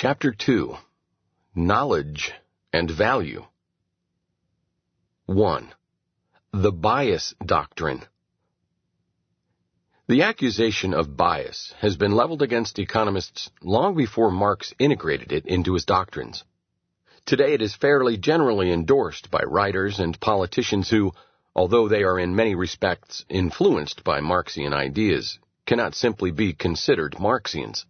Chapter 2. Knowledge and Value. 1. The Bias Doctrine. The accusation of bias has been leveled against economists long before Marx integrated it into his doctrines. Today it is fairly generally endorsed by writers and politicians who, although they are in many respects influenced by Marxian ideas, cannot simply be considered Marxians.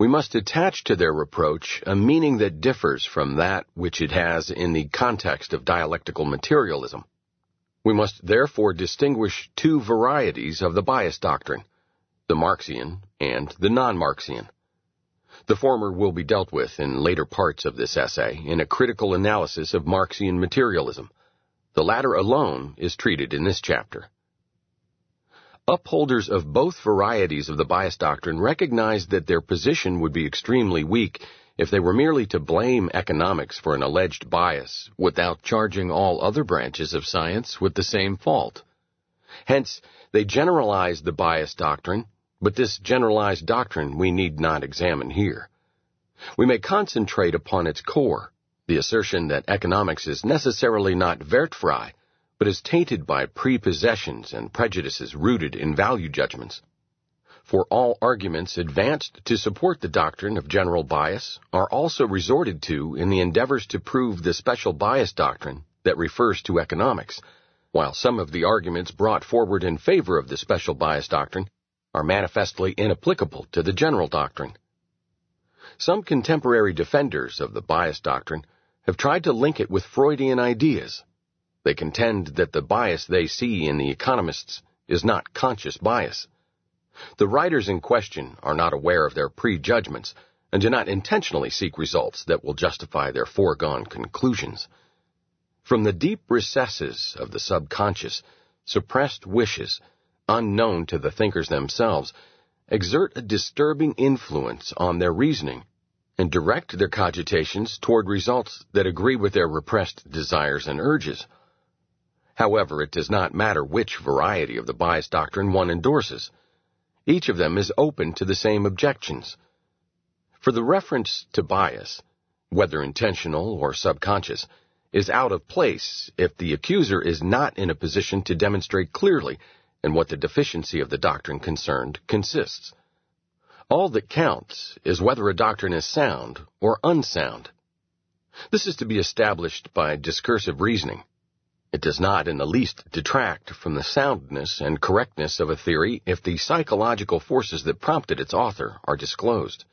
We must attach to their reproach a meaning that differs from that which it has in the context of dialectical materialism. We must therefore distinguish two varieties of the bias doctrine, the Marxian and the non-Marxian. The former will be dealt with in later parts of this essay in a critical analysis of Marxian materialism. The latter alone is treated in this chapter. Upholders of both varieties of the bias doctrine recognize that their position would be extremely weak if they were merely to blame economics for an alleged bias without charging all other branches of science with the same fault. Hence, they generalize the bias doctrine, but this generalized doctrine we need not examine here. We may concentrate upon its core, the assertion that economics is necessarily not wertfrei, but is tainted by prepossessions and prejudices rooted in value judgments. For all arguments advanced to support the doctrine of general bias are also resorted to in the endeavors to prove the special bias doctrine that refers to economics, while some of the arguments brought forward in favor of the special bias doctrine are manifestly inapplicable to the general doctrine. Some contemporary defenders of the bias doctrine have tried to link it with Freudian ideas. They contend that the bias they see in the economists is not conscious bias. The writers in question are not aware of their prejudgments and do not intentionally seek results that will justify their foregone conclusions. From the deep recesses of the subconscious, suppressed wishes, unknown to the thinkers themselves, exert a disturbing influence on their reasoning and direct their cogitations toward results that agree with their repressed desires and urges. However, it does not matter which variety of the bias doctrine one endorses. Each of them is open to the same objections. For the reference to bias, whether intentional or subconscious, is out of place if the accuser is not in a position to demonstrate clearly in what the deficiency of the doctrine concerned consists. All that counts is whether a doctrine is sound or unsound. This is to be established by discursive reasoning. It does not in the least detract from the soundness and correctness of a theory if the psychological forces that prompted its author are disclosed.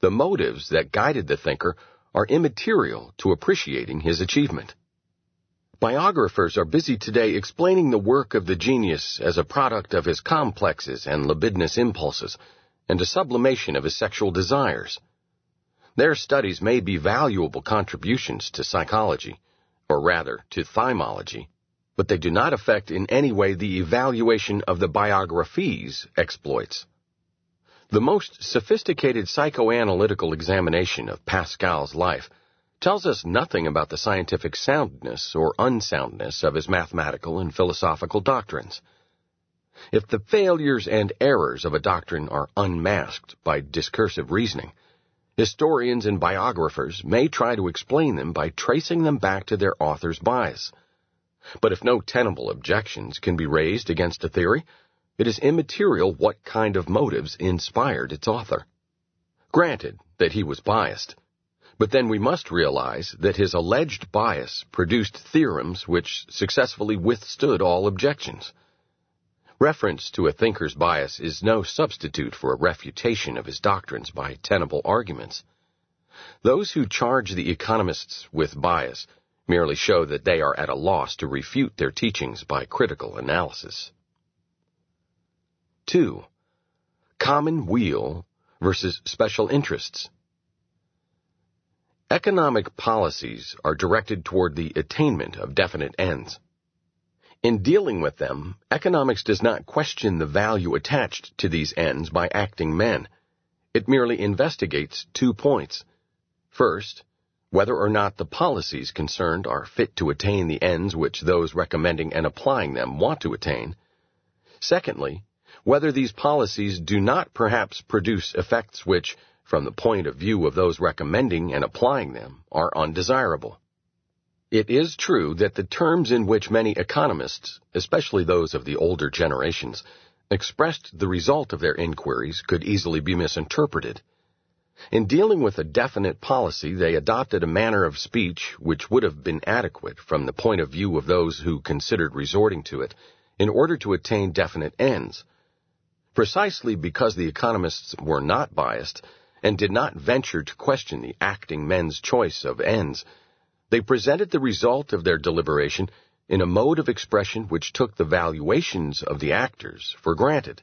The motives that guided the thinker are immaterial to appreciating his achievement. Biographers are busy today explaining the work of the genius as a product of his complexes and libidinous impulses, and a sublimation of his sexual desires. Their studies may be valuable contributions to psychology, or rather, to thymology, but they do not affect in any way the evaluation of the biography's exploits. The most sophisticated psychoanalytical examination of Pascal's life tells us nothing about the scientific soundness or unsoundness of his mathematical and philosophical doctrines. If the failures and errors of a doctrine are unmasked by discursive reasoning, historians and biographers may try to explain them by tracing them back to their author's bias. But if no tenable objections can be raised against a theory, it is immaterial what kind of motives inspired its author. Granted that he was biased, but then we must realize that his alleged bias produced theorems which successfully withstood all objections. Reference to a thinker's bias is no substitute for a refutation of his doctrines by tenable arguments. Those who charge the economists with bias merely show that they are at a loss to refute their teachings by critical analysis. 2. Common weal versus special interests. Economic policies are directed toward the attainment of definite ends. In dealing with them, economics does not question the value attached to these ends by acting men. It merely investigates 2 points. First, whether or not the policies concerned are fit to attain the ends which those recommending and applying them want to attain. Secondly, whether these policies do not perhaps produce effects which, from the point of view of those recommending and applying them, are undesirable. It is true that the terms in which many economists, especially those of the older generations, expressed the result of their inquiries could easily be misinterpreted. In dealing with a definite policy, they adopted a manner of speech which would have been adequate from the point of view of those who considered resorting to it in order to attain definite ends. Precisely because the economists were not biased and did not venture to question the acting men's choice of ends, they presented the result of their deliberation in a mode of expression which took the valuations of the actors for granted.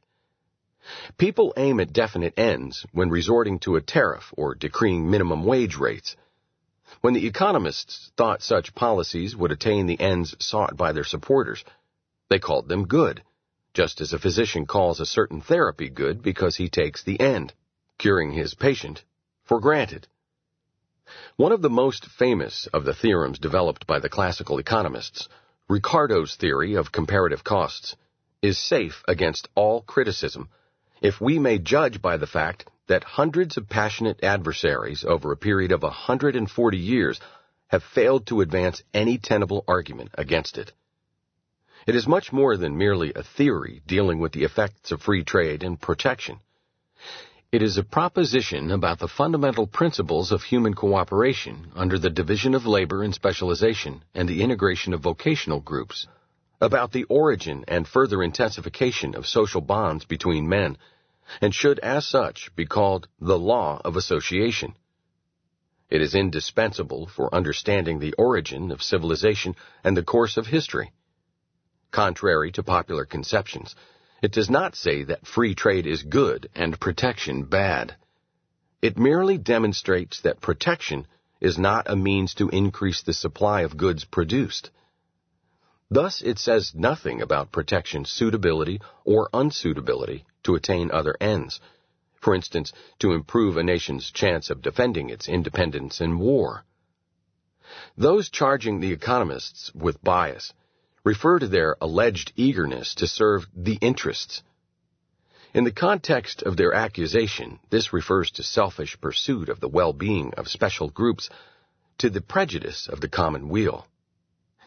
People aim at definite ends when resorting to a tariff or decreeing minimum wage rates. When the economists thought such policies would attain the ends sought by their supporters, they called them good, just as a physician calls a certain therapy good because he takes the end, curing his patient, for granted. One of the most famous of the theorems developed by the classical economists, Ricardo's theory of comparative costs, is safe against all criticism, if we may judge by the fact that hundreds of passionate adversaries over a period of 140 years have failed to advance any tenable argument against it. It is much more than merely a theory dealing with the effects of free trade and protection. It is a proposition about the fundamental principles of human cooperation under the division of labor and specialization and the integration of vocational groups, about the origin and further intensification of social bonds between men, and should as such be called the law of association. It is indispensable for understanding the origin of civilization and the course of history. Contrary to popular conceptions, it does not say that free trade is good and protection bad. It merely demonstrates that protection is not a means to increase the supply of goods produced. Thus, it says nothing about protection's suitability or unsuitability to attain other ends, for instance, to improve a nation's chance of defending its independence in war. Those charging the economists with bias refer to their alleged eagerness to serve the interests. In the context of their accusation, this refers to selfish pursuit of the well-being of special groups, to the prejudice of the common weal.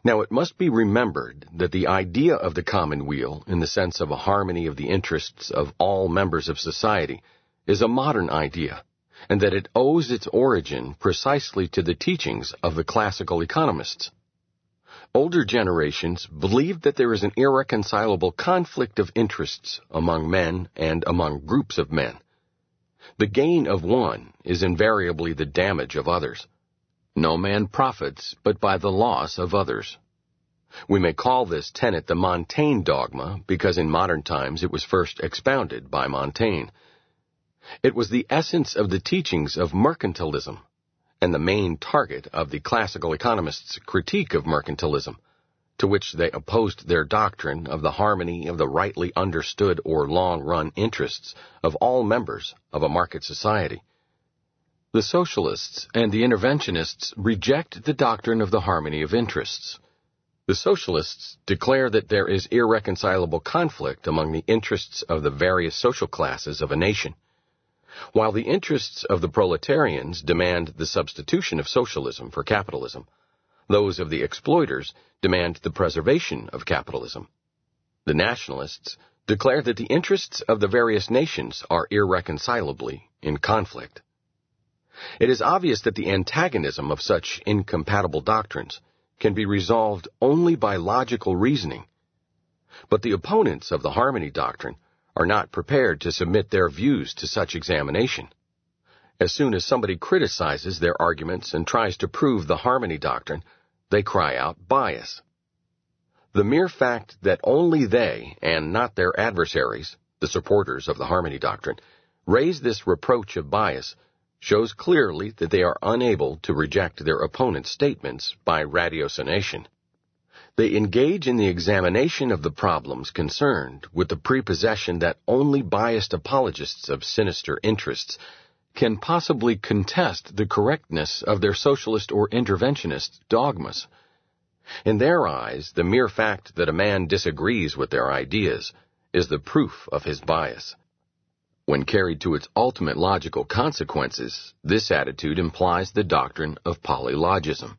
Now, it must be remembered that the idea of the common weal, in the sense of a harmony of the interests of all members of society, is a modern idea, and that it owes its origin precisely to the teachings of the classical economists. Older generations believed that there is an irreconcilable conflict of interests among men and among groups of men. The gain of one is invariably the damage of others. No man profits but by the loss of others. We may call this tenet the Montaigne dogma because in modern times it was first expounded by Montaigne. It was the essence of the teachings of mercantilism, and the main target of the classical economists' critique of mercantilism, to which they opposed their doctrine of the harmony of the rightly understood or long-run interests of all members of a market society. The socialists and the interventionists reject the doctrine of the harmony of interests. The socialists declare that there is irreconcilable conflict among the interests of the various social classes of a nation, while the interests of the proletarians demand the substitution of socialism for capitalism, those of the exploiters demand the preservation of capitalism. The nationalists declare that the interests of the various nations are irreconcilably in conflict. It is obvious that the antagonism of such incompatible doctrines can be resolved only by logical reasoning. But the opponents of the harmony doctrine are not prepared to submit their views to such examination. As soon as somebody criticizes their arguments and tries to prove the harmony doctrine, they cry out bias. The mere fact that only they, and not their adversaries, the supporters of the harmony doctrine, raise this reproach of bias shows clearly that they are unable to reject their opponent's statements by ratiocination. They engage in the examination of the problems concerned with the prepossession that only biased apologists of sinister interests can possibly contest the correctness of their socialist or interventionist dogmas. In their eyes, the mere fact that a man disagrees with their ideas is the proof of his bias. When carried to its ultimate logical consequences, this attitude implies the doctrine of polylogism.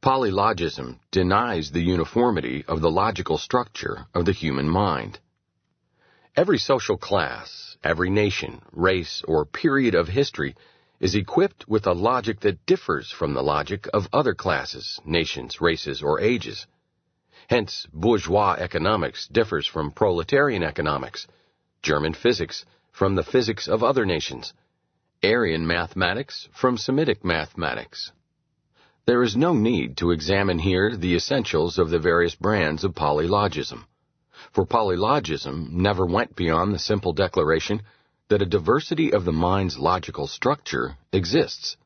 Polylogism denies the uniformity of the logical structure of the human mind. Every social class, every nation, race, or period of history is equipped with a logic that differs from the logic of other classes, nations, races, or ages. Hence, bourgeois economics differs from proletarian economics, German physics from the physics of other nations, Aryan mathematics from Semitic mathematics. There is no need to examine here the essentials of the various brands of polylogism, for polylogism never went beyond the simple declaration that a diversity of the mind's logical structure exists.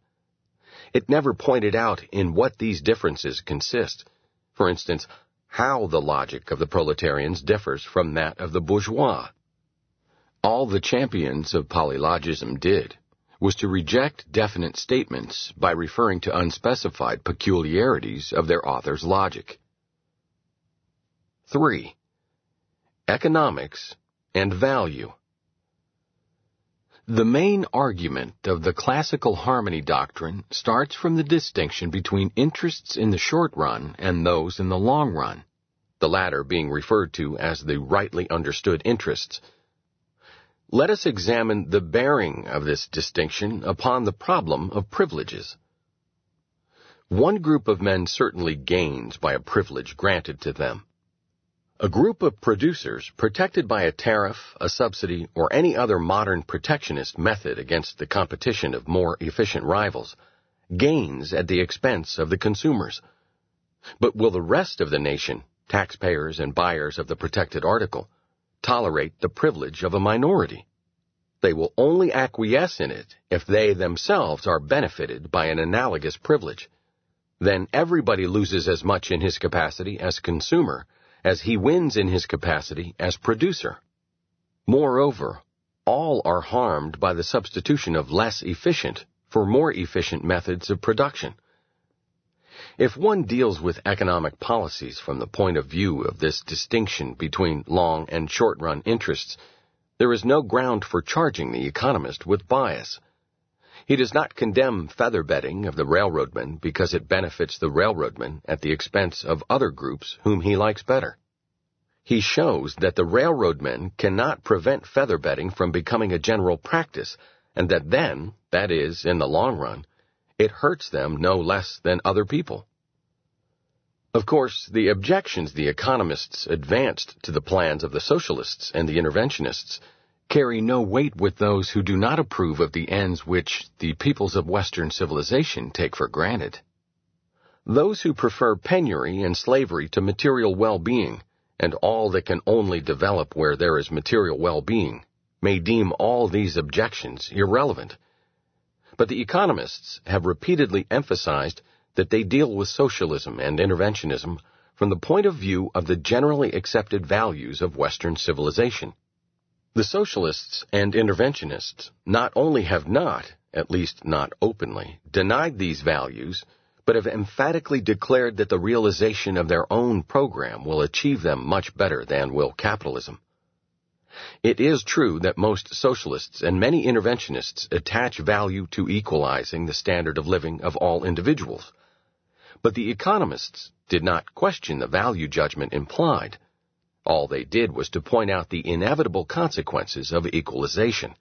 It never pointed out in what these differences consist, for instance, how the logic of the proletarians differs from that of the bourgeois. All the champions of polylogism did was to reject definite statements by referring to unspecified peculiarities of their author's logic. 3. Economics and value. The main argument of the classical harmony doctrine starts from the distinction between interests in the short run and those in the long run, the latter being referred to as the rightly understood interests. Let us examine the bearing of this distinction upon the problem of privileges. One group of men certainly gains by a privilege granted to them. A group of producers protected by a tariff, a subsidy, or any other modern protectionist method against the competition of more efficient rivals gains at the expense of the consumers. But will the rest of the nation, taxpayers and buyers of the protected article, tolerate the privilege of a minority? They will only acquiesce in it if they themselves are benefited by an analogous privilege. Then everybody loses as much in his capacity as consumer as he wins in his capacity as producer. Moreover, all are harmed by the substitution of less efficient for more efficient methods of production. If one deals with economic policies from the point of view of this distinction between long and short-run interests, there is no ground for charging the economist with bias. He does not condemn feather bedding of the railroadman because it benefits the railroadman at the expense of other groups whom he likes better. He shows that the railroadmen cannot prevent feather bedding from becoming a general practice, and that then, that is, in the long run, it hurts them no less than other people. Of course, the objections the economists advanced to the plans of the socialists and the interventionists carry no weight with those who do not approve of the ends which the peoples of Western civilization take for granted. Those who prefer penury and slavery to material well-being, and all that can only develop where there is material well-being, may deem all these objections irrelevant. But the economists have repeatedly emphasized that they deal with socialism and interventionism from the point of view of the generally accepted values of Western civilization. The socialists and interventionists not only have not, at least not openly, denied these values, but have emphatically declared that the realization of their own program will achieve them much better than will capitalism. It is true that most socialists and many interventionists attach value to equalizing the standard of living of all individuals, but the economists did not question the value judgment implied. All they did was to point out the inevitable consequences of equalization.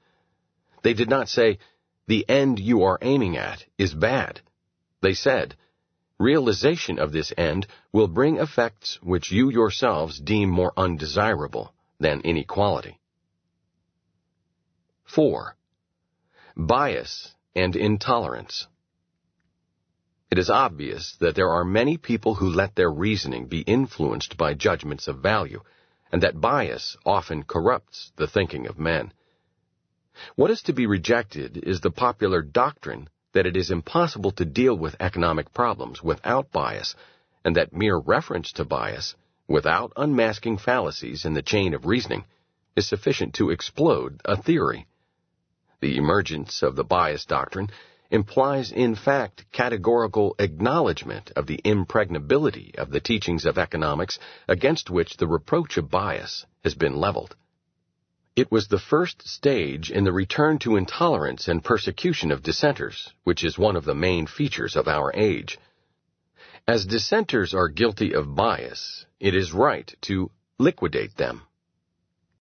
They did not say, "The end you are aiming at is bad." They said, "Realization of this end will bring effects which you yourselves deem more undesirable than inequality." 4. Bias and intolerance. It is obvious that there are many people who let their reasoning be influenced by judgments of value, and that bias often corrupts the thinking of men. What is to be rejected is the popular doctrine that it is impossible to deal with economic problems without bias, and that mere reference to bias, without unmasking fallacies in the chain of reasoning, is sufficient to explode a theory. The emergence of the bias doctrine implies, in fact, categorical acknowledgment of the impregnability of the teachings of economics against which the reproach of bias has been leveled. It was the first stage in the return to intolerance and persecution of dissenters, which is one of the main features of our age. As dissenters are guilty of bias, it is right to liquidate them.